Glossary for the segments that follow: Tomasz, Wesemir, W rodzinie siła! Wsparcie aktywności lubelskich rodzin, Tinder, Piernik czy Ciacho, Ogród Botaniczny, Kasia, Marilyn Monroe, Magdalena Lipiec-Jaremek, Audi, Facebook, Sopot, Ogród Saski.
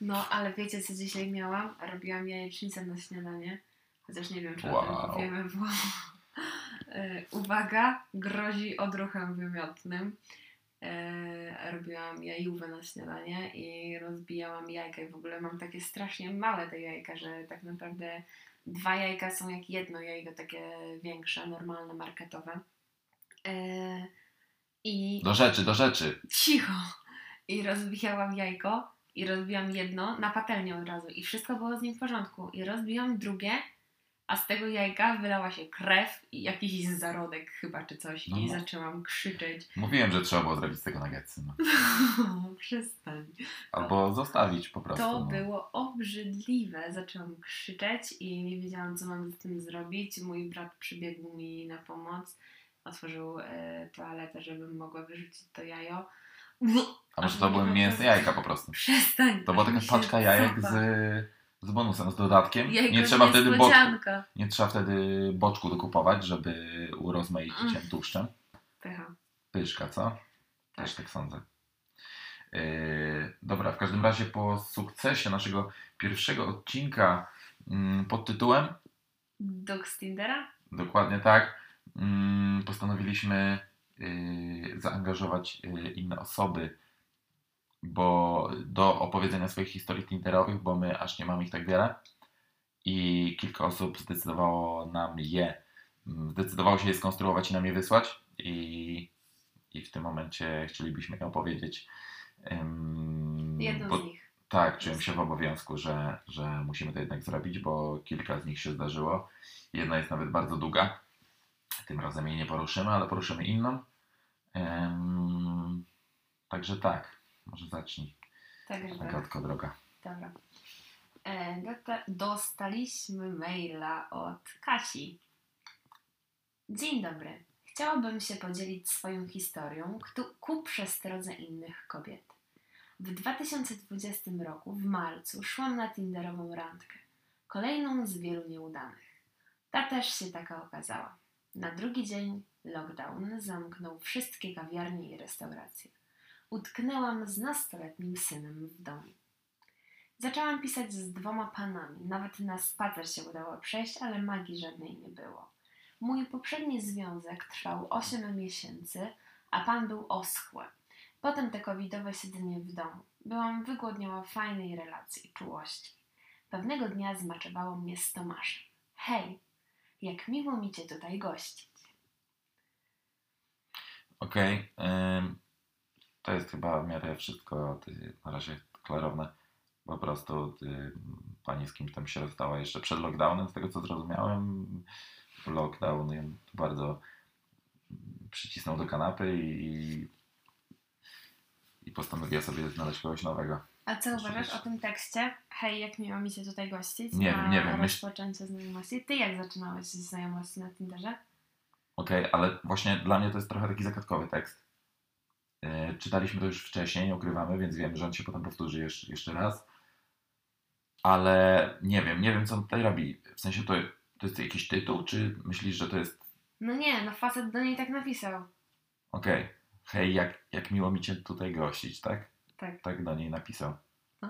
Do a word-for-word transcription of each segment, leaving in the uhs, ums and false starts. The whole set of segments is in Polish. No, ale wiecie, co dzisiaj miałam? Robiłam jajecznicę na śniadanie. Chociaż nie wiem, czy wow. o tym powiemy, bo... Uwaga, grozi odruchem wymiotnym. Robiłam jajówę na śniadanie i rozbijałam jajka. I w ogóle mam takie strasznie małe te jajka, że tak naprawdę dwa jajka są jak jedno jajko, takie większe, normalne, marketowe. I... Do rzeczy, do rzeczy. Cicho. I rozbijałam jajko i rozbijam jedno na patelnię od razu i wszystko było z nim w porządku. I rozbijam drugie, a z tego jajka wylała się krew i jakiś zarodek chyba czy coś. No, i zaczęłam krzyczeć. Mówiłem, że trzeba było zrobić z tego nuggetsy. No. Przestań. Albo to, zostawić po prostu. To no. było obrzydliwe. Zaczęłam krzyczeć i nie wiedziałam, co mam z tym zrobić. Mój brat przybiegł mi na pomoc. Otworzył e, toaletę, żebym mogła wyrzucić to jajo. A może to były mięsne jajka po prostu? Przestań. To była taka paczka jajek z, z bonusem, z dodatkiem. Nie trzeba, wtedy boczku, nie trzeba wtedy boczku dokupować, żeby urozmaicić mm. się tłuszczem. Pycha. Pyszka, co? Tak. Też tak sądzę. Yy, dobra, w każdym razie po sukcesie naszego pierwszego odcinka yy, pod tytułem Dog z Tindera? Dokładnie tak. Yy, postanowiliśmy Yy, zaangażować yy, inne osoby bo do opowiedzenia swoich historii tinderowych, bo my aż nie mamy ich tak wiele i kilka osób zdecydowało nam je zdecydowało się je skonstruować i nam je wysłać i, i w tym momencie chcielibyśmy je opowiedzieć. Ym, Jedną bo, z nich. Tak, czułem się w obowiązku, że, że musimy to jednak zrobić, bo kilka z nich się zdarzyło. Jedna jest nawet bardzo długa. Tym razem jej nie poruszymy, ale poruszymy inną. Um, także tak, może zacznij. Także tak. Agatko, droga. Dobra. E, dostaliśmy maila od Kasi. Dzień dobry. Chciałabym się podzielić swoją historią ku przestrodze innych kobiet. W dwa tysiące dwudziestym roku, w marcu, szłam na tinderową randkę. Kolejną z wielu nieudanych. Ta też się taka okazała. Na drugi dzień lockdown zamknął wszystkie kawiarnie i restauracje. Utknęłam z nastoletnim synem w domu. Zaczęłam pisać z dwoma panami. Nawet na spacer się udało przejść, ale magii żadnej nie było. Mój poprzedni związek trwał osiem miesięcy, a pan był oschły. Potem te covidowe siedzenie w domu. Byłam wygłodniała fajnej relacji i czułości. Pewnego dnia zmaczowało mnie z Tomaszem. Hej! Jak miło mi Cię tutaj gościć. Okej. Okay, ym, to jest chyba w miarę wszystko ty, na razie klarowne. Po prostu ty, pani z kimś tam się rozstała jeszcze przed lockdownem, z tego co zrozumiałem. Lockdown ją bardzo przycisnął do kanapy i, i postanowiła sobie znaleźć kogoś nowego. A co uważasz o tym tekście? Hej, jak miło mi się tutaj gościć. Nie wiem, nie wiem. Rozpoczęcie znajomości. Ty jak zaczynałeś znajomości na Tinderze? Okej, okay, ale właśnie dla mnie to jest trochę taki zagadkowy tekst. Yy, czytaliśmy to już wcześniej, nie ukrywamy, więc wiem, że on się potem powtórzy jeszcze, jeszcze raz. Ale nie wiem, nie wiem co on tutaj robi. W sensie to, to jest jakiś tytuł, czy myślisz, że to jest... No nie, no facet do niej tak napisał. Okej. Okay. Hej, jak, jak miło mi Cię tutaj gościć, tak? Tak. Tak do niej napisał. No.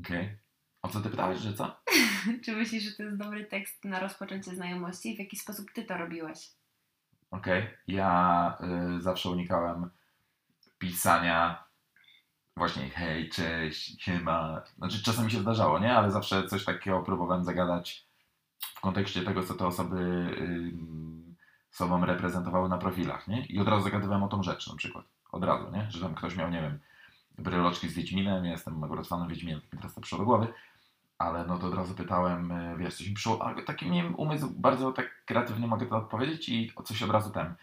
Okej. Okay. O co ty pytałeś, że co? Czy myślisz, że to jest dobry tekst na rozpoczęcie znajomości? W jaki sposób ty to robiłeś? Okej. Okay. Ja y, zawsze unikałem pisania właśnie hej, cześć, siema. Znaczy czasami się zdarzało, nie? Ale zawsze coś takiego próbowałem zagadać w kontekście tego, co te osoby y, sobą reprezentowały na profilach, nie? I od razu zagadywałem o tą rzecz na przykład. Od razu, nie? Że tam ktoś miał, nie wiem, bryloczki z Wiedźminem, ja jestem akurat fanem Wiedźmina, tak mi teraz to przyszło do głowy, ale no to od razu pytałem, wiesz, coś mi przyszło, ale taki miałem umysł, bardzo tak kreatywnie mogę to odpowiedzieć i coś od razu tam,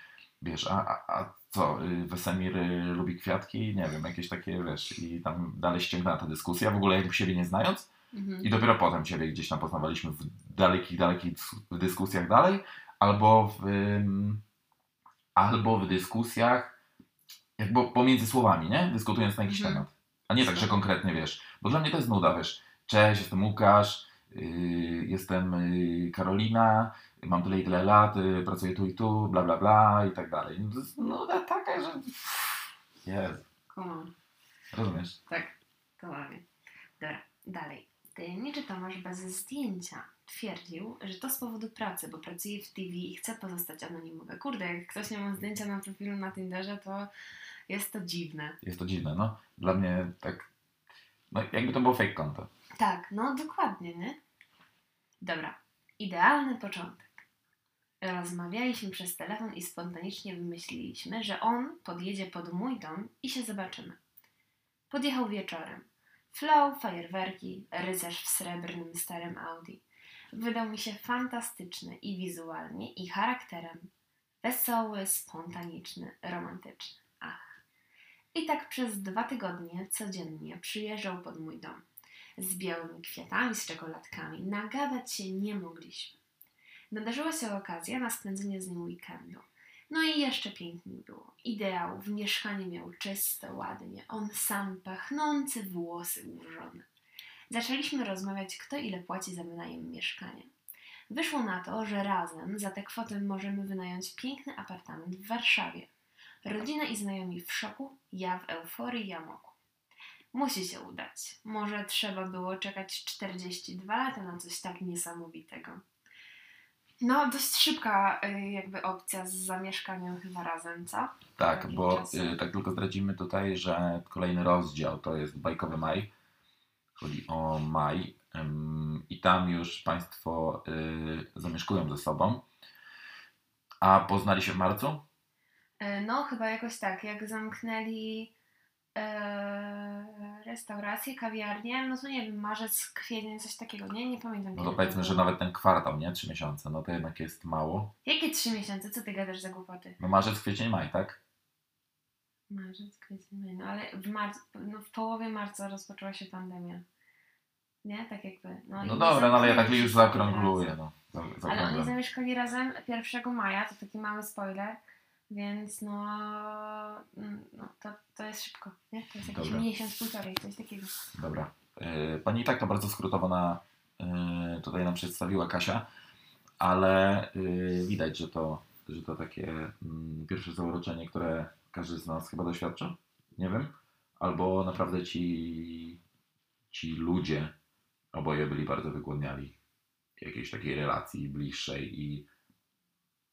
wiesz, a, a, a co, Wesemir lubi kwiatki, nie wiem, jakieś takie, wiesz, i tam dalej ściągnęła ta dyskusja, w ogóle jakby siebie nie znając mhm. i dopiero potem siebie gdzieś tam poznawaliśmy w dalekich, dalekich dyskusjach dalej, albo w, ym, albo w dyskusjach jakby pomiędzy słowami, nie? Dyskutując na jakiś hmm. temat. A nie tak, że konkretnie, wiesz. Bo dla mnie to jest nuda, wiesz. Cześć, jestem Łukasz, yy, jestem yy, Karolina, mam tyle i tyle lat, yy, pracuję tu i tu, bla, bla, bla i tak dalej. No to jest nuda taka, że... Jezu. Rozumiem. Rozumiesz? Tak, to ładnie. razy zdjęcia. Twierdził, że to z powodu pracy, bo pracuje w T V i chce pozostać anonimowy. Kurde, jak ktoś nie ma zdjęcia na profilu na Tinderze, to jest to dziwne. Jest to dziwne, no. Dla mnie tak, no jakby to było fake konto. Tak, no dokładnie, nie? Dobra, idealny początek. Rozmawialiśmy przez telefon i spontanicznie wymyśliliśmy, że on podjedzie pod mój dom i się zobaczymy. Podjechał wieczorem. Flow, fajerwerki, rycerz w srebrnym starym Audi. Wydał mi się fantastyczny i wizualnie, i charakterem. Wesoły, spontaniczny, romantyczny. Ach. I tak przez dwa tygodnie codziennie przyjeżdżał pod mój dom. Z białymi kwiatami, z czekoladkami. Nagadać się nie mogliśmy. Nadarzyła się okazja na spędzenie z nim weekendu. No i jeszcze pięknie było. Ideałów. Mieszkanie miał czyste, ładnie. On sam pachnący, włosy ułożone. Zaczęliśmy rozmawiać, kto ile płaci za wynajem mieszkania. Wyszło na to, że razem za tę kwotę możemy wynająć piękny apartament w Warszawie. Rodzina i znajomi w szoku, ja w euforii, ja moku. Musi się udać. Może trzeba było czekać czterdzieści dwa lata na coś tak niesamowitego. No, dość szybka jakby opcja z zamieszkaniem chyba razem, co? Tak, bo y, tak tylko zdradzimy tutaj, że kolejny rozdział to jest Bajkowy Maj. Chodzi o maj ym, i tam już Państwo y, zamieszkują ze sobą. A poznali się w marcu? Yy, no chyba jakoś tak, jak zamknęli yy, restaurację, kawiarnię, no to nie wiem, marzec, kwiecień, coś takiego, nie? Nie pamiętam. No to powiedzmy, to że nawet ten kwartał, nie? Trzy miesiące, no to jednak jest mało. Jakie trzy miesiące? Co ty gadasz za głupoty? No marzec, kwiecień, maj, tak? Marzec, kwiecień, maj, no ale w, marcu, no w połowie marca rozpoczęła się pandemia. Nie? Tak jakby. No, no dobra, no ale ja tak już zakrągluję. No, ale oni zamieszkali razem pierwszego maja, to taki mały spoiler, więc no, no to, to jest szybko, nie? To jest jakiś miesiąc, półtorej, coś takiego. Dobra. Pani i tak to bardzo skrótowo na, tutaj nam przedstawiła Kasia, ale widać, że to, że to takie pierwsze zauroczenie, które każdy z nas chyba doświadczył, nie wiem, albo naprawdę ci, ci ludzie oboje byli bardzo wygłodniali jakiejś takiej relacji bliższej i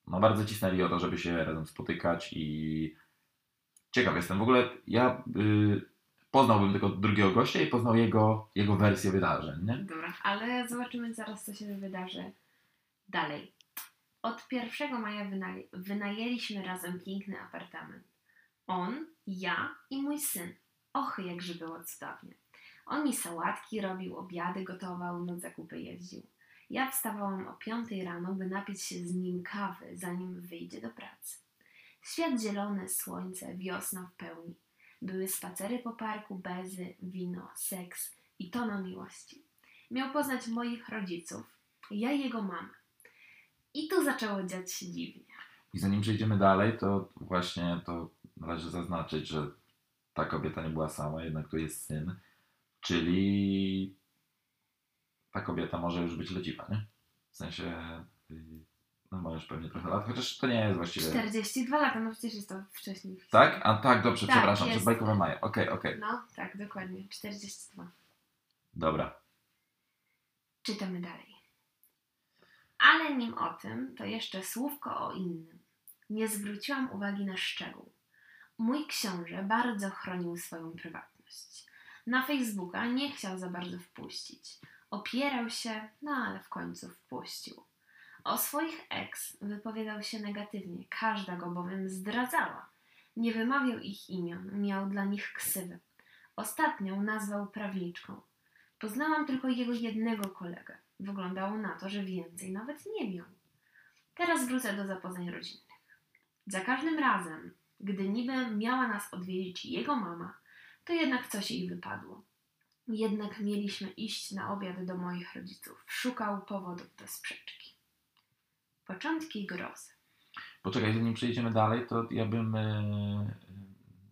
no bardzo cisnęli o to, żeby się razem spotykać i ciekaw jestem, w ogóle ja y, poznałbym tylko drugiego gościa i poznał jego, jego wersję wydarzeń, nie? Dobra, ale zobaczymy zaraz, co się wydarzy dalej. Od pierwszego maja wyna- wynajęliśmy razem piękny apartament. On, ja i mój syn. Och, jakże było cudownie. On mi sałatki robił, obiady gotował, na zakupy jeździł. Ja wstawałam o piątej rano, by napić się z nim kawy, zanim wyjdzie do pracy. Świat zielony, słońce, wiosna w pełni. Były spacery po parku, bezy, wino, seks i to na miłości. Miał poznać moich rodziców, ja i jego mamę. I tu zaczęło dziać się dziwnie. I zanim przejdziemy dalej, to właśnie to należy zaznaczyć, że ta kobieta nie była sama, jednak tu jest syn, czyli ta kobieta może już być leciwa, nie? W sensie, no ma już pewnie trochę lat, chociaż to nie jest właściwie... czterdzieści dwa lata, no przecież jest to wcześniej. Tak? A tak, dobrze, tak, przepraszam, przez Bajkowe Maje, okej, okay, okej. Okay. No, tak, dokładnie, czterdzieści dwa. Dobra. Czytamy dalej. Ale nim o tym, to jeszcze słówko o innym. Nie zwróciłam uwagi na szczegół. Mój książę bardzo chronił swoją prywatność. Na Facebooka nie chciał za bardzo wpuścić. Opierał się, no ale w końcu wpuścił. O swoich ex wypowiadał się negatywnie. Każda go bowiem zdradzała. Nie wymawiał ich imion, miał dla nich ksywę. Ostatnią nazwał prawniczką. Poznałam tylko jego jednego kolegę. Wyglądało na to, że więcej nawet nie miał. Teraz wrócę do zapoznań rodzinnych. Za każdym razem, gdy niby miała nas odwiedzić jego mama, to jednak coś jej wypadło. Jednak mieliśmy iść na obiad do moich rodziców. Szukał powodów do sprzeczki. Początki grozy. Poczekaj, zanim przejdziemy dalej, to ja bym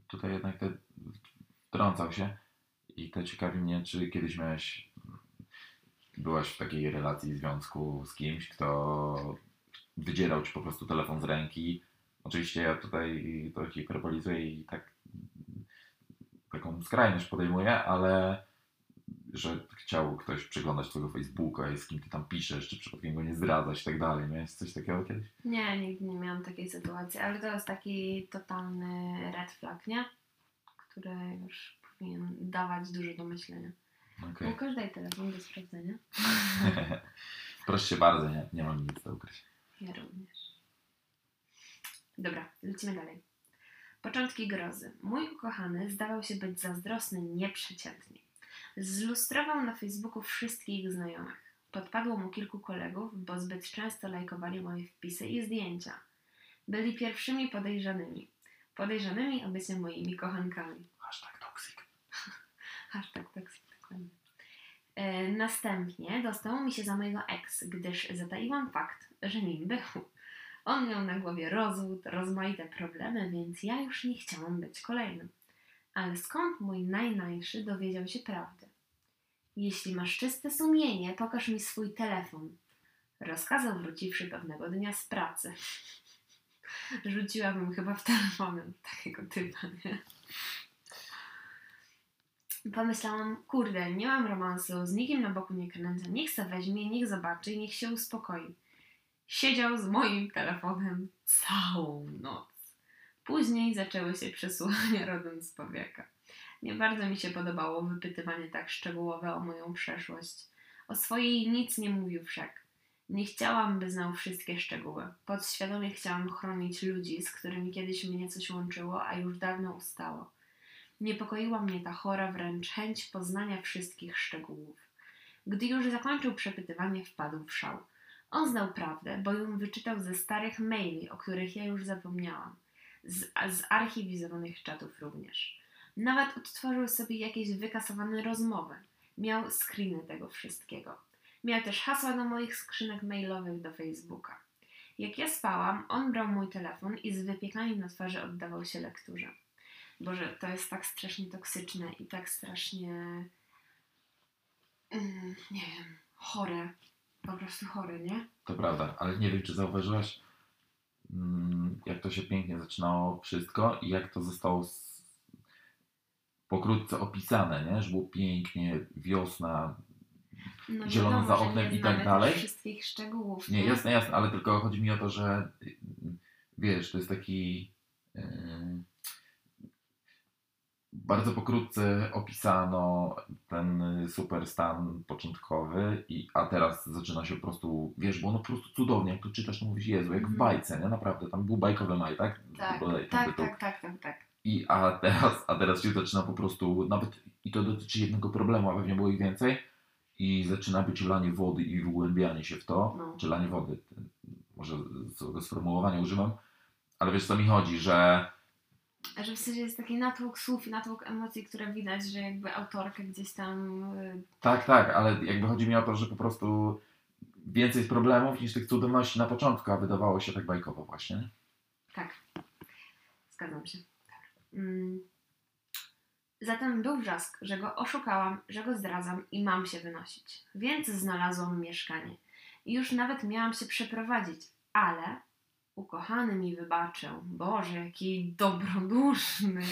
tutaj jednak te, wtrącał się i to ciekawi mnie, czy kiedyś miałeś... Byłaś w takiej relacji, związku z kimś, kto wydzierał ci po prostu telefon z ręki. Oczywiście ja tutaj to hiperbolizuję i tak taką skrajność podejmuję, ale że chciał ktoś przeglądać twojego Facebooka i z kim ty tam piszesz, czy przypadkiem go nie zdradzać i tak dalej. Miałeś coś takiego kiedyś? Nie, nigdy nie miałam takiej sytuacji, ale to jest taki totalny red flag, nie? Który już powinien dawać dużo do myślenia. Okay. Łukasz, daj telefon do sprawdzenia. Proszę się bardzo, nie, nie mam nic do ukrycia. Ja również. Dobra, lecimy dalej. Początki grozy. Mój ukochany zdawał się być zazdrosny nieprzeciętnie. Zlustrował na Facebooku wszystkich znajomych. Podpadło mu kilku kolegów, bo zbyt często lajkowali moje wpisy i zdjęcia. Byli pierwszymi podejrzanymi. Podejrzanymi, obecnie moimi kochankami. Hashtag toksik. Hashtag toksik, dokładnie. E, następnie dostało mi się za mojego ex, gdyż zataiłam fakt, że nim był. On miał na głowie rozwód, rozmaite problemy, więc ja już nie chciałam być kolejnym. Ale skąd mój najnajszy dowiedział się prawdy? Jeśli masz czyste sumienie, pokaż mi swój telefon. Rozkazał wróciwszy pewnego dnia z pracy. Rzuciłabym chyba w telefonem takiego typa, nie? Pomyślałam, kurde, nie mam romansu, z nikim na boku nie kręcę, niech se weźmie, niech zobaczy i niech się uspokoi. Siedział z moim telefonem całą noc. Później zaczęły się przesłuchania rodem z powieka. Nie bardzo mi się podobało wypytywanie tak szczegółowe o moją przeszłość. O swojej nic nie mówił wszak. Nie chciałam, by znał wszystkie szczegóły. Podświadomie chciałam chronić ludzi, z którymi kiedyś mnie coś łączyło, a już dawno ustało. Niepokoiła mnie ta chora wręcz chęć poznania wszystkich szczegółów. Gdy już zakończył przepytywanie, wpadł w szał. On znał prawdę, bo ją wyczytał ze starych maili, o których ja już zapomniałam. Z, z archiwizowanych czatów również. Nawet odtworzył sobie jakieś wykasowane rozmowy. Miał screeny tego wszystkiego. Miał też hasła do moich skrzynek mailowych do Facebooka. Jak ja spałam, on brał mój telefon i z wypiekami na twarzy oddawał się lekturze. Boże, to jest tak strasznie toksyczne i tak strasznie... Mm, nie wiem, chore. Po prostu chory, nie? To prawda, ale nie wiem, czy zauważyłaś, jak to się pięknie zaczynało wszystko i jak to zostało pokrótce opisane, nie? Że było pięknie, wiosna, no zielono za oknem i tak dalej. Wszystkich szczegółów. Nie, nie, jasne, jasne, ale tylko chodzi mi o to, że wiesz, to jest taki yy, bardzo pokrótce opisano ten super stan początkowy, i, a teraz zaczyna się po prostu, wiesz, bo ono po prostu cudownie, jak to czytasz, to mówisz, Jezu, jak w bajce, nie? Naprawdę, tam był bajkowy maj, tak? Tak, Bodaj, tak, tak, tak, tak, tak. I, a, teraz, a teraz się zaczyna po prostu, nawet i to dotyczy jednego problemu, a pewnie było ich więcej, i zaczyna być lanie wody i wgłębianie się w to, no. Czy lanie wody, może złego sformułowania używam, ale wiesz, co mi chodzi, że że w sensie jest taki natłok słów i natłok emocji, które widać, że jakby autorkę gdzieś tam... Tak, tak, ale jakby chodzi mi o to, że po prostu więcej jest problemów niż tych cudowności na początku, a wydawało się tak bajkowo właśnie. Tak, zgadzam się. Mm. Zatem był wrzask, że go oszukałam, że go zdradzam i mam się wynosić. Więc znalazłam mieszkanie. I już nawet miałam się przeprowadzić, ale... Ukochany mi wybaczył. Boże, jaki dobroduszny.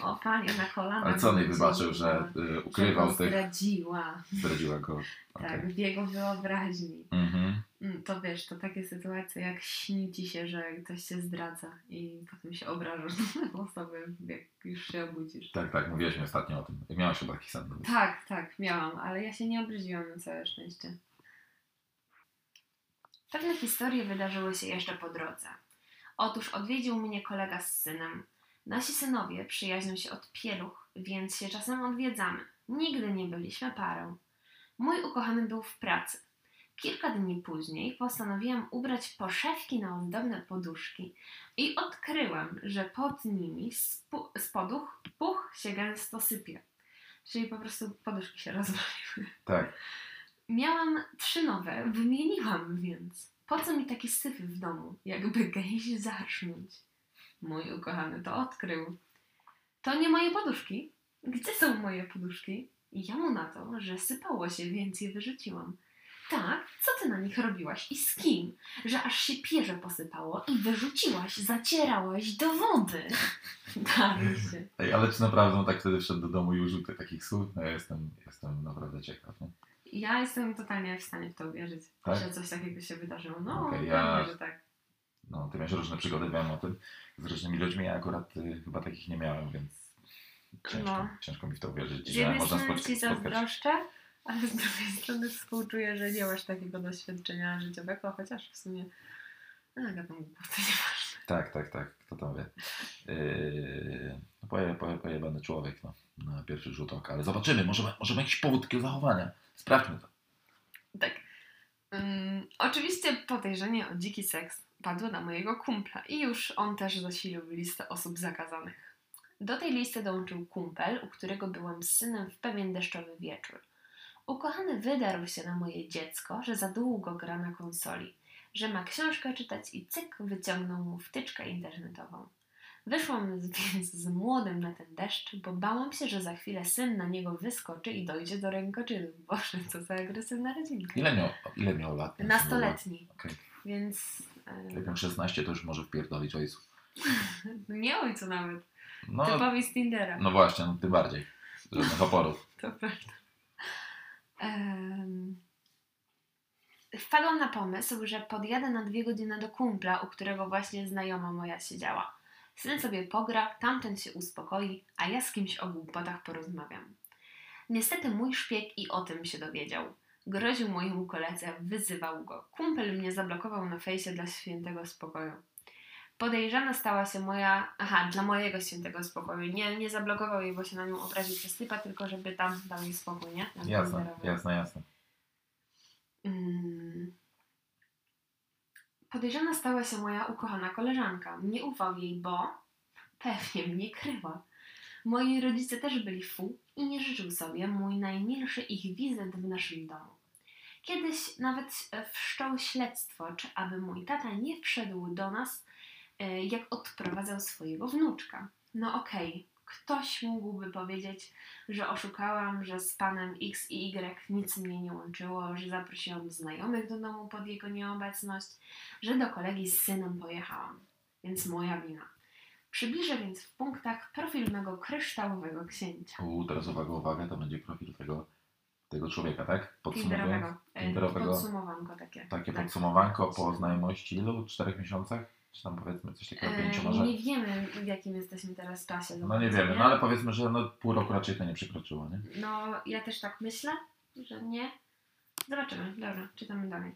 O, panie, na kolanach. Ale co on jej wybaczył, że y, ukrywał że tych... Zdradziła. Zdradziła go. Okay. Tak, w jego wyobraźni. Mm-hmm. To wiesz, to takie sytuacje, jak śni ci się, że ktoś się zdradza i potem się obrażasz na osobę, jak już się obudzisz. Tak, tak, mówiłaś mi ostatnio o tym. Miałaś chyba taki sen. Tak, tak, miałam, ale ja się nie obraziłam, na całe szczęście. Pewne historie wydarzyły się jeszcze po drodze. Otóż odwiedził mnie kolega z synem. Nasi synowie przyjaźnią się od pieluch, więc się czasem odwiedzamy. Nigdy nie byliśmy parą. Mój ukochany był w pracy. Kilka dni później postanowiłam ubrać poszewki na ozdobne poduszki i odkryłam, że pod nimi spu- z poduch puch się gęsto sypie. Czyli po prostu poduszki się rozwaliły. Tak. Miałam trzy nowe, wymieniłam więc. Po co mi taki syf w domu, jakby gęś zarżnąć? Mój ukochany to odkrył. To nie moje poduszki. Gdzie są moje poduszki? I ja mu na to, że sypało się, więc je wyrzuciłam. Tak, co ty na nich robiłaś i z kim? Że aż się pierze posypało i wyrzuciłaś, zacierałaś do wody. Dalej się. Ej, ale czy naprawdę on tak wtedy wszedł do domu i użył takich słów? No ja jestem, jestem naprawdę ciekaw, nie? Ja jestem totalnie w stanie w to uwierzyć, tak? Że coś takiego się wydarzyło. No, okay, ja... że tak. No, ty miałeś różne przygody, miałem o tym z różnymi ludźmi, ja akurat y, chyba takich nie miałem, więc ciężko, no. ciężko mi w to uwierzyć. Z jednej strony ci zazdroszczę, ale z drugiej strony współczuję, że nie masz takiego doświadczenia życiowego, chociaż w sumie no, ja to nie masz. Tak, tak, tak, kto tam wie. Yy, no, poje, poje, pojebany człowiek, no, na pierwszy rzut oka, ale zobaczymy, może ma, może ma jakiś powód takiego zachowania. Sprawdźmy to. Tak. Um, oczywiście podejrzenie o dziki seks padło na mojego kumpla i już on też zasilił listę osób zakazanych. Do tej listy dołączył kumpel, u którego byłam z synem w pewien deszczowy wieczór. Ukochany wydarł się na moje dziecko, że za długo gra na konsoli, że ma książkę czytać i cyk, wyciągnął mu wtyczkę internetową. Wyszłam więc z młodym na ten deszcz, bo bałam się, że za chwilę syn na niego wyskoczy i dojdzie do rękoczynu. Boże, co za agresywna rodzinka. Ile miał, ile miał lat? Nastoletni. Okay. Więc... Jak miał szesnaście, to już może wpierdolić ojcu. Nie ojcu nawet. No, typowi z Tindera. No właśnie, no, tym bardziej. Żadnych oporów. To prawda. Um, wpadłam na pomysł, że podjadę na dwie godziny do kumpla, u którego właśnie znajoma moja siedziała. Syn sobie pogra, tamten się uspokoi, a ja z kimś o głupotach porozmawiam. Niestety mój szpieg i o tym się dowiedział. Groził mojemu koledze, wyzywał go. Kumpel mnie zablokował na fejsie dla świętego spokoju. Podejrzana stała się moja... Aha, dla mojego świętego spokoju. Nie, nie zablokował jej, bo się na nią obraził przez typa, tylko żeby tam dał jej spokój, nie? Na jasne, jasne, jasne. Mm. Podejrzana stała się moja ukochana koleżanka. Nie ufał jej, bo pewnie mnie kryła. Moi rodzice też byli fu i nie życzył sobie mój najmilszy ich wizyt w naszym domu. Kiedyś nawet wszczął śledztwo, czy aby mój tata nie wszedł do nas, jak odprowadzał swojego wnuczka. No okej, okay. Ktoś mógłby powiedzieć, że oszukałam, że z panem X i Y nic mnie nie łączyło, że zaprosiłam znajomych do domu pod jego nieobecność, że do kolegi z synem pojechałam, więc moja wina. Przybliżę więc w punktach profil mego kryształowego księcia. Uuu, teraz uwaga, uwaga, to będzie profil tego, tego człowieka, tak? Podsumowanko. Tinderowego. Podsumowanko takie. Takie tak. Podsumowanko po znajomości ilu? Czterech miesiącach? Czy tam powiedzmy coś takiego, eee, pięciu może? Nie wiemy, w jakim jesteśmy teraz czasie. No nie wiemy, no ale powiedzmy, że no, pół roku raczej to nie przekroczyło, nie? No ja też tak myślę, że nie. Zobaczymy, dobra, czytamy dalej.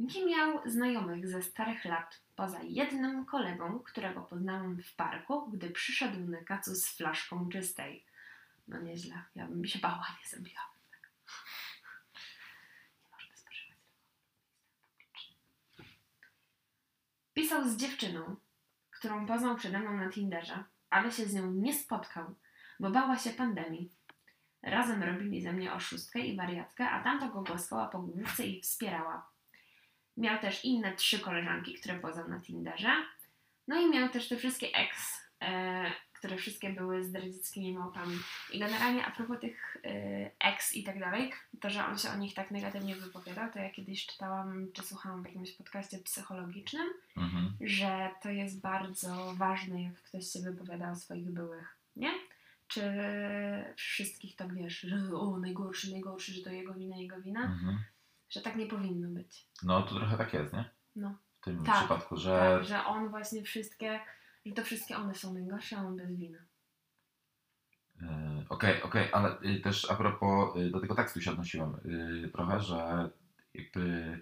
Nie miał znajomych ze starych lat, poza jednym kolegą, którego poznałam w parku, gdy przyszedł na kacu z flaszką czystej. No nieźle, ja bym się bała, nie zrobiła. Pisał z dziewczyną, którą poznał przede mną na Tinderze, ale się z nią nie spotkał, bo bała się pandemii. Razem robili ze mnie oszustkę i wariatkę, a tamta go głaskała po główce i wspierała. Miał też inne trzy koleżanki, które poznał na Tinderze. No i miał też te wszystkie ex, e, które wszystkie były zdradzieckimi małpami. I generalnie a propos tych e, ex i tak dalej, to że on się o nich tak negatywnie wypowiadał, to ja kiedyś czytałam, czy słuchałam w jakimś podcaście psychologicznym, mhm. że to jest bardzo ważne, jak ktoś się wypowiada o swoich byłych, nie? Czy wszystkich tak wiesz, że o, najgorszy, najgorszy, że to jego wina, jego wina. Mhm. Że tak nie powinno być. No to trochę tak jest, nie? No. W tym tak, przypadku, że... Tak, że on właśnie wszystkie, że to wszystkie one są najgorsze, a on bez winy. Okej, okej, okej, ale też a propos, do tego tekstu się odnosiłem yy, trochę, że jakby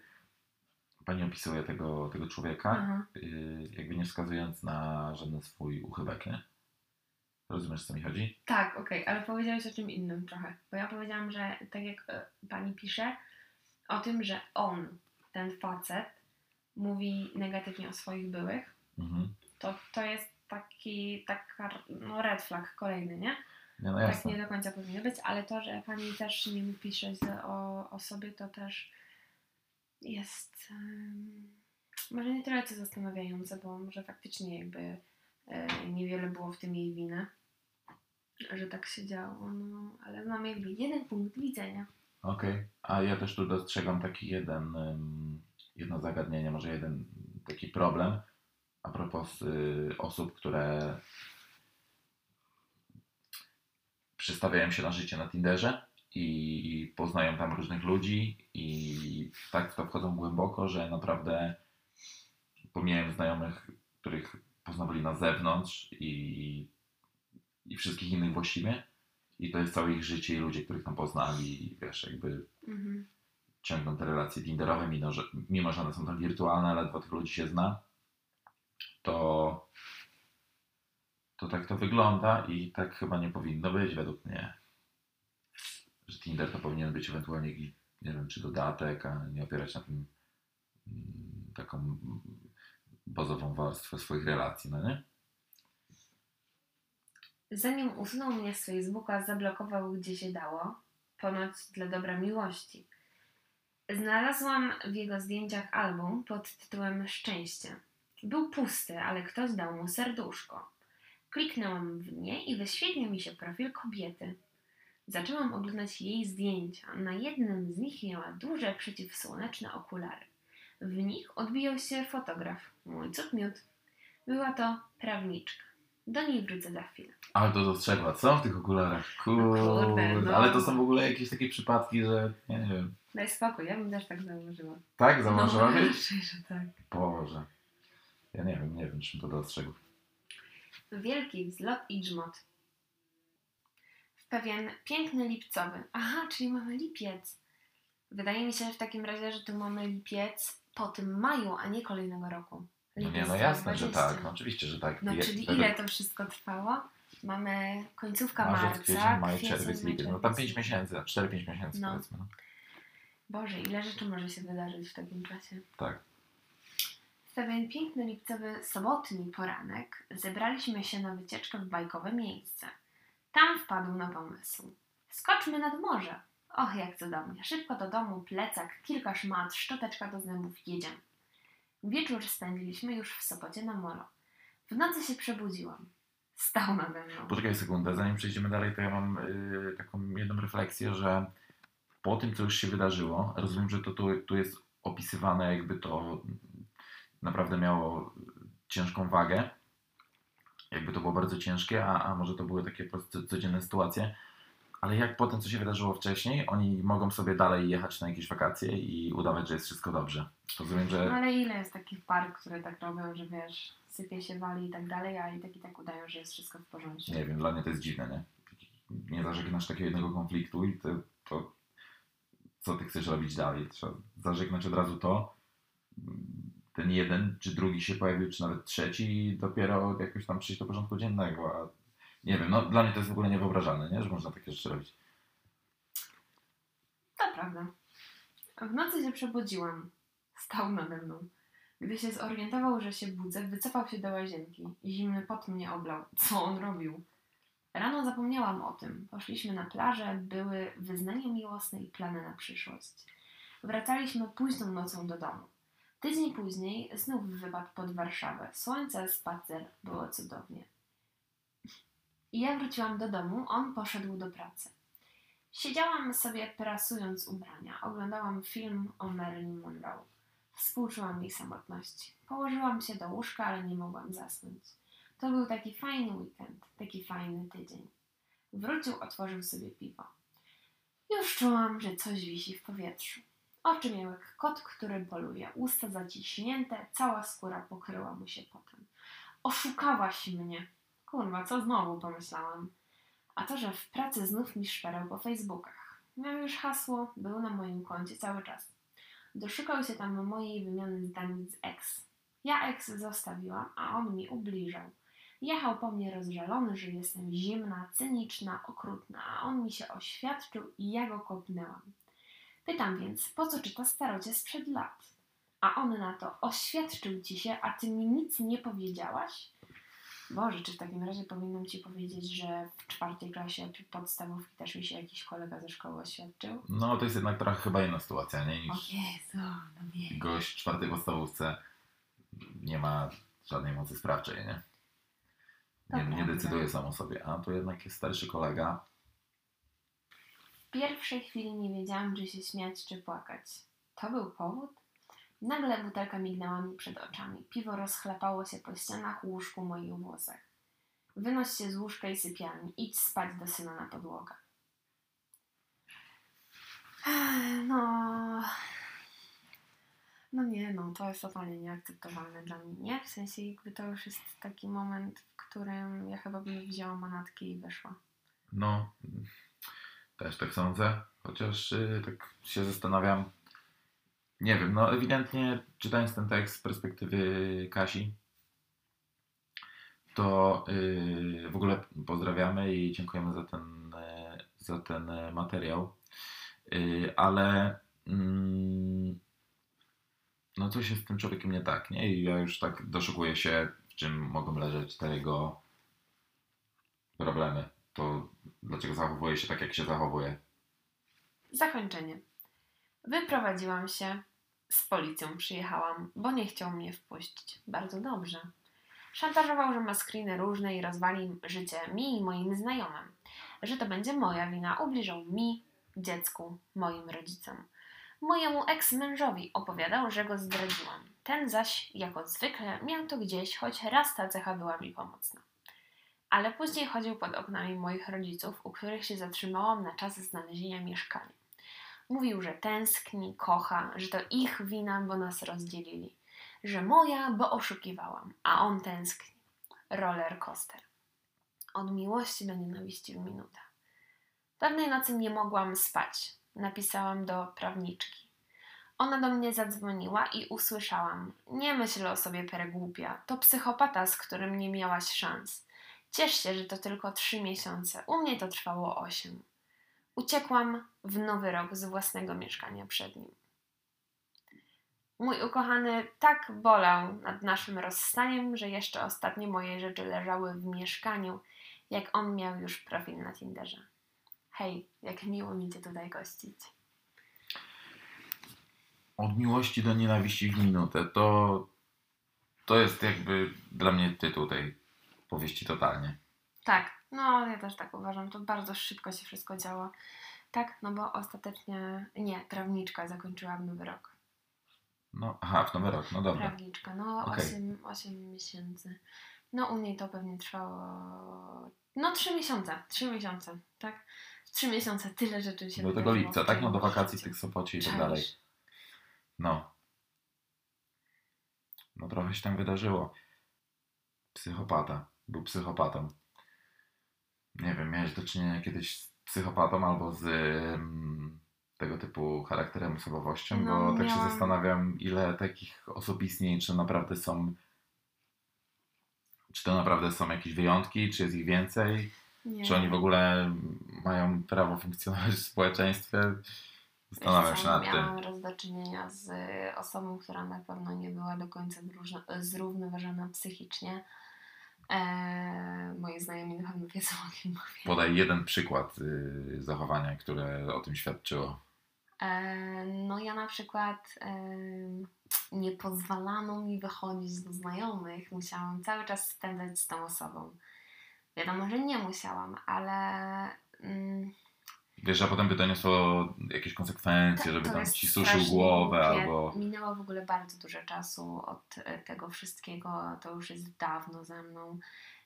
pani opisuje tego, tego człowieka, yy, jakby nie wskazując na żaden swój uchybek, nie? Rozumiesz, co mi chodzi? Tak, okej, okay, ale powiedziałeś o czym innym trochę, bo ja powiedziałam, że tak jak y, pani pisze, o tym, że on, ten facet, mówi negatywnie o swoich byłych, mhm. to, to jest taki taka, no red flag kolejny, nie? nie no tak nie do końca powinno być, ale to, że pani też nie pisze o, o sobie, to też jest um, może nie tyle co zastanawiające, bo może faktycznie jakby y, niewiele było w tym jej winy, że tak się działo, no, ale mamy jakby jeden punkt widzenia. Okej, a ja też tu dostrzegam taki jeden, ym, jedno zagadnienie, może jeden taki problem a propos y, osób, które przystawiają się na życie na Tinderze i poznają tam różnych ludzi i tak w to wchodzą głęboko, że naprawdę pomijałem znajomych, których poznawali na zewnątrz i, i wszystkich innych właściwie. I to jest całe ich życie i ludzie, których tam poznali, wiesz, jakby mhm. ciągną te relacje tinderowe, mimo że, mimo że one są tam wirtualne, ledwo tych ludzi się zna, to, to tak to wygląda i tak chyba nie powinno być według mnie. Że Tinder to powinien być ewentualnie jakiś, nie wiem, czy dodatek, a nie opierać na tym m, taką bazową warstwę swoich relacji, no nie? Zanim usunął mnie z Facebooka, zablokował gdzie się dało, ponoć dla dobra miłości. Znalazłam w jego zdjęciach album pod tytułem Szczęście. Był pusty, ale ktoś dał mu serduszko. Kliknęłam w nie i wyświetlił mi się profil kobiety. Zaczęłam oglądać jej zdjęcia. Na jednym z nich miała duże przeciwsłoneczne okulary. W nich odbijał się fotograf, mój cud miód. Była to prawniczka. Do niej wrócę za chwilę. Ale to dostrzegła, co w tych okularach? Kurde, no kurde no. Ale to są w ogóle jakieś takie przypadki, że nie wiem. Daj spokój, ja bym też tak zauważyła. Tak? Zauważyła? No, raczej, że tak. Boże. Ja nie wiem, nie wiem, czym to dostrzegł. Wielki wzlot i grzmot. W pewien piękny lipcowy. Aha, czyli mamy lipiec. Wydaje mi się, że w takim razie, że tu mamy lipiec po tym maju, a nie kolejnego roku. No nie, no jasne, że tak. No oczywiście, że tak. No Je, czyli tego... ile to wszystko trwało? Mamy końcówka marca, marzec, kwiecień, maj, czerwiec, lipiec. No tam pięć miesięcy, cztery pięć miesięcy no. powiedzmy. No. Boże, ile rzeczy może się wydarzyć w takim czasie. Tak. W pewien piękny lipcowy sobotni poranek zebraliśmy się na wycieczkę w bajkowe miejsce. Tam wpadł na pomysł. Skoczmy nad morze. Och, jak cudownie. Szybko do domu, plecak, kilka szmat, szczoteczka do zębów, jedziemy. Wieczór spędziliśmy już w Sopocie na molo. W nocy się przebudziłam. Stał nade mną. Poczekaj sekundę, zanim przejdziemy dalej, to ja mam yy, taką jedną refleksję, że po tym, co już się wydarzyło, rozumiem, że to tu, tu jest opisywane, jakby to naprawdę miało ciężką wagę. Jakby to było bardzo ciężkie, a, a może to były takie po prostu codzienne sytuacje. Ale jak po tym, co się wydarzyło wcześniej, oni mogą sobie dalej jechać na jakieś wakacje i udawać, że jest wszystko dobrze. Rozumiem, że... Ale ile jest takich par, które tak robią, że wiesz, sypie się, wali i tak dalej, a i tak i tak udają, że jest wszystko w porządku. Nie wiem, dla mnie to jest dziwne, nie? Nie zażegnasz takiego jednego konfliktu i to, to co ty chcesz robić dalej? Trzeba zażegnać od razu to, ten jeden czy drugi się pojawił, czy nawet trzeci i dopiero jakoś tam przyjść do porządku dziennego, a nie wiem, no dla mnie to jest w ogóle niewyobrażalne, nie? Że można takie rzeczy robić. To prawda. W nocy się przebudziłam. Stał nade mną. Gdy się zorientował, że się budzę, wycofał się do łazienki. Zimny pot mnie oblał. Co on robił? Rano zapomniałam o tym. Poszliśmy na plażę, były wyznania miłosne i plany na przyszłość. Wracaliśmy późną nocą do domu. Tydzień później znów wypadł pod Warszawę. Słońce, spacer, było cudownie. I ja wróciłam do domu, on poszedł do pracy. Siedziałam sobie prasując ubrania. Oglądałam film o Marilyn Monroe. Współczułam jej samotności. Położyłam się do łóżka, ale nie mogłam zasnąć. To był taki fajny weekend, taki fajny tydzień. Wrócił, otworzył sobie piwo. Już czułam, że coś wisi w powietrzu. Oczy miał jak kot, który poluje. Usta zaciśnięte, cała skóra pokryła mu się potem. Oszukałaś mnie. Kurwa, co znowu, pomyślałam. A to, że w pracy znów mi szperał po Facebookach. Miał już hasło, był na moim koncie cały czas. Doszukał się tam mojej wymiany zdań z ex. Ja ex zostawiłam, a on mi ubliżał. Jechał po mnie rozżalony, że jestem zimna, cyniczna, okrutna, a on mi się oświadczył i ja go kopnęłam. Pytam więc, po co czyta starocie sprzed lat? A on na to, oświadczył ci się, a ty mi nic nie powiedziałaś? Boże, czy w takim razie powinnam ci powiedzieć, że w czwartej klasie podstawówki też mi się jakiś kolega ze szkoły oświadczył? No, to jest jednak trochę chyba inna sytuacja, nie? Niż o Jezu, no nie. Gość w czwartej podstawówce nie ma żadnej mocy sprawczej, nie? Nie, nie decyduje sam o sobie, a to jednak jest starszy kolega. W pierwszej chwili nie wiedziałam, czy się śmiać, czy płakać. To był powód? Nagle butelka mignęła mi przed oczami. Piwo rozchlapało się po ścianach, łóżku, moich włosach. Wynoś się z łóżka i sypialni. Idź spać do syna na podłogę. No... No nie, no to jest totalnie nieakceptowalne dla mnie. W sensie jakby to już jest taki moment, w którym ja chyba bym wzięła manatki i wyszła. No, też tak sądzę. Chociaż yy, tak się zastanawiam. Nie wiem, no ewidentnie czytając ten tekst z perspektywy Kasi, to yy, w ogóle pozdrawiamy i dziękujemy za ten, yy, za ten yy, materiał. Yy, ale... Yy, no coś się z tym człowiekiem nie tak, nie? I ja już tak doszukuję się, w czym mogą leżeć te jego problemy. To dlaczego zachowuje się tak, jak się zachowuje? Zakończenie. Wyprowadziłam się, z policją przyjechałam, bo nie chciał mnie wpuścić. Bardzo dobrze. Szantażował, że ma screeny różne i rozwali życie mi i moim znajomym. Że to będzie moja wina, ubliżał mi, dziecku, moim rodzicom. Mojemu eks-mężowi opowiadał, że go zdradziłam. Ten zaś, jako zwykle, miał to gdzieś, choć raz ta cecha była mi pomocna. Ale później chodził pod oknami moich rodziców, u których się zatrzymałam na czas znalezienia mieszkania. Mówił, że tęskni, kocha, że to ich wina, bo nas rozdzielili. Że moja, bo oszukiwałam, a on tęskni. Roller coaster. Od miłości do nienawiści w minutę. Pewnej nocy nie mogłam spać. Napisałam do prawniczki. Ona do mnie zadzwoniła i usłyszałam: nie myśl o sobie, pergłupia. To psychopata, z którym nie miałaś szans. Ciesz się, że to tylko trzy miesiące. U mnie to trwało osiem. Uciekłam w nowy rok z własnego mieszkania przed nim. Mój ukochany tak bolał nad naszym rozstaniem, że jeszcze ostatnie moje rzeczy leżały w mieszkaniu, jak on miał już profil na Tinderze. Hej, jak miło mi Cię tutaj gościć. Od miłości do nienawiści w minutę. To, to jest jakby dla mnie tytuł tej powieści totalnie. Tak, no ja też tak uważam. To bardzo szybko się wszystko działo. Tak, no bo ostatecznie... Nie, prawniczka zakończyła w nowy rok. No, aha, w nowy rok, no dobra. Prawniczka, no okay. osiem, osiem miesięcy. No u niej to pewnie trwało... No trzy miesiące, trzy miesiące, tak? Trzy miesiące, tyle rzeczy się... Do tego lipca, tak? No do wakacji w tych Sopocie i tak dalej. No. No trochę się tam wydarzyło. Psychopata. Był psychopatą. Nie wiem, miałeś do czynienia kiedyś z psychopatą albo z um, tego typu charakterem, osobowością, no, bo tak miałam... się zastanawiam, ile takich osób istnieje, czy naprawdę są... Czy to naprawdę są jakieś wyjątki, czy jest ich więcej? Nie. Czy oni w ogóle mają prawo funkcjonować w społeczeństwie? Zastanawiam się nad tym. Miałam raz do czynienia z osobą, która na pewno nie była do końca zrównoważona psychicznie. Eee, moi znajomi na pewno wiedzą, o kim mówię. Podaj jeden przykład y, zachowania, które o tym świadczyło. Eee, no ja na przykład... Y, nie pozwalano mi wychodzić do znajomych. Musiałam cały czas spędzać z tą osobą. Wiadomo, że nie musiałam, ale... Mm, wiesz, a potem by to niosło jakieś konsekwencje, żeby tam ci suszył głowę albo... Minęło w ogóle bardzo dużo czasu od tego wszystkiego. To już jest dawno ze mną.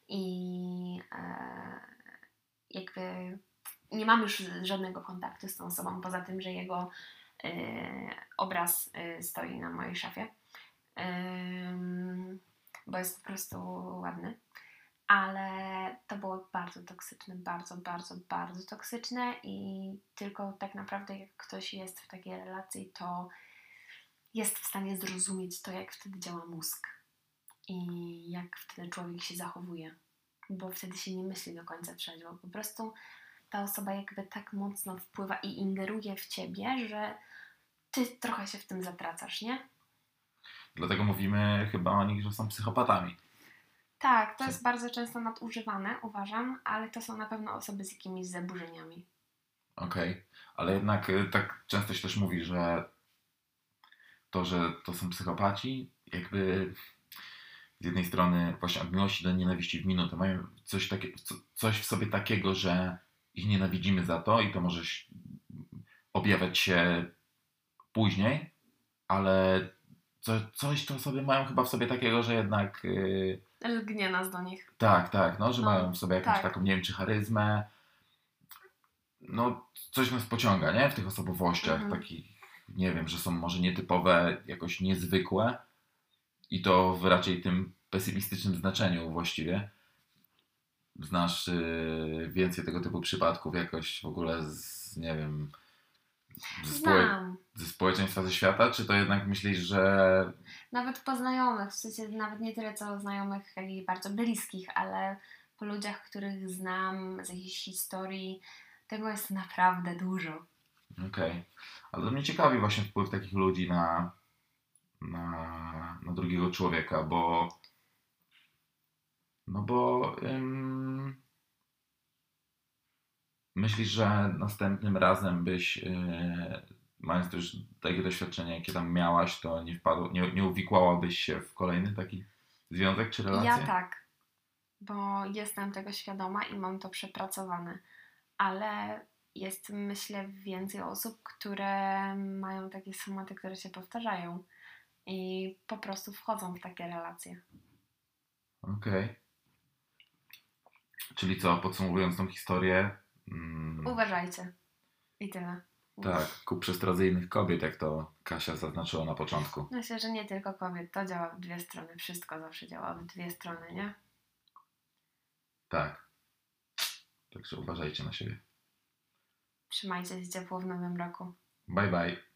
I e, jakby nie mam już żadnego kontaktu z tą osobą, poza tym, że jego... Yy, obraz yy, stoi na mojej szafie, yy, bo jest po prostu ładny, ale to było bardzo toksyczne, bardzo, bardzo, bardzo toksyczne i tylko tak naprawdę jak ktoś jest w takiej relacji, to jest w stanie zrozumieć to, jak wtedy działa mózg i jak wtedy człowiek się zachowuje, bo wtedy się nie myśli do końca trzeźwo, po prostu ta osoba jakby tak mocno wpływa i ingeruje w ciebie, że ty trochę się w tym zatracasz, nie? Dlatego mówimy chyba o nich, że są psychopatami. Tak, to jest bardzo często nadużywane, uważam, ale to są na pewno osoby z jakimiś zaburzeniami. Okej, okay. Ale jednak tak często się też mówi, że to, że to są psychopaci, jakby... Z jednej strony właśnie od miłości do nienawiści w minutę mają coś, takie, coś w sobie takiego, że ich nienawidzimy za to i to może objawiać się później, ale co, coś to sobie mają chyba w sobie takiego, że jednak... Yy... Lgnie nas do nich. Tak, tak, no, że no, mają w sobie jakąś tak. taką, nie wiem, czy charyzmę. No, coś nas pociąga, nie? W tych osobowościach mhm. takich, nie wiem, że są może nietypowe, jakoś niezwykłe i to w raczej tym pesymistycznym znaczeniu właściwie. Znasz yy, więcej tego typu przypadków jakoś w ogóle z, nie wiem, ze, spoje- ze społeczeństwa, ze świata? Czy to jednak myślisz, że... Nawet po znajomych, w sensie nawet nie tyle co znajomych i bardzo bliskich, ale po ludziach, których znam z jakiejś historii, tego jest naprawdę dużo. Okej. Okay. Ale mnie ciekawi właśnie wpływ takich ludzi na, na, na drugiego człowieka, bo... No bo ym, myślisz, że następnym razem byś, yy, mając już takie doświadczenie, jakie tam miałaś, to nie, wpadł, nie, nie uwikłałabyś się w kolejny taki związek czy relację? Ja tak, bo jestem tego świadoma i mam to przepracowane, ale jest myślę więcej osób, które mają takie schematy, które się powtarzają i po prostu wchodzą w takie relacje. Okej. Okay. Czyli co, podsumowując tą historię... Mm, uważajcie. I tyle. Tak, ku przestradzyjnych kobiet, jak to Kasia zaznaczyła na początku. Myślę, że nie tylko kobiet, to działa w dwie strony. Wszystko zawsze działa w dwie strony, nie? Tak. Także uważajcie na siebie. Trzymajcie się ciepło w nowym roku. Bye, bye.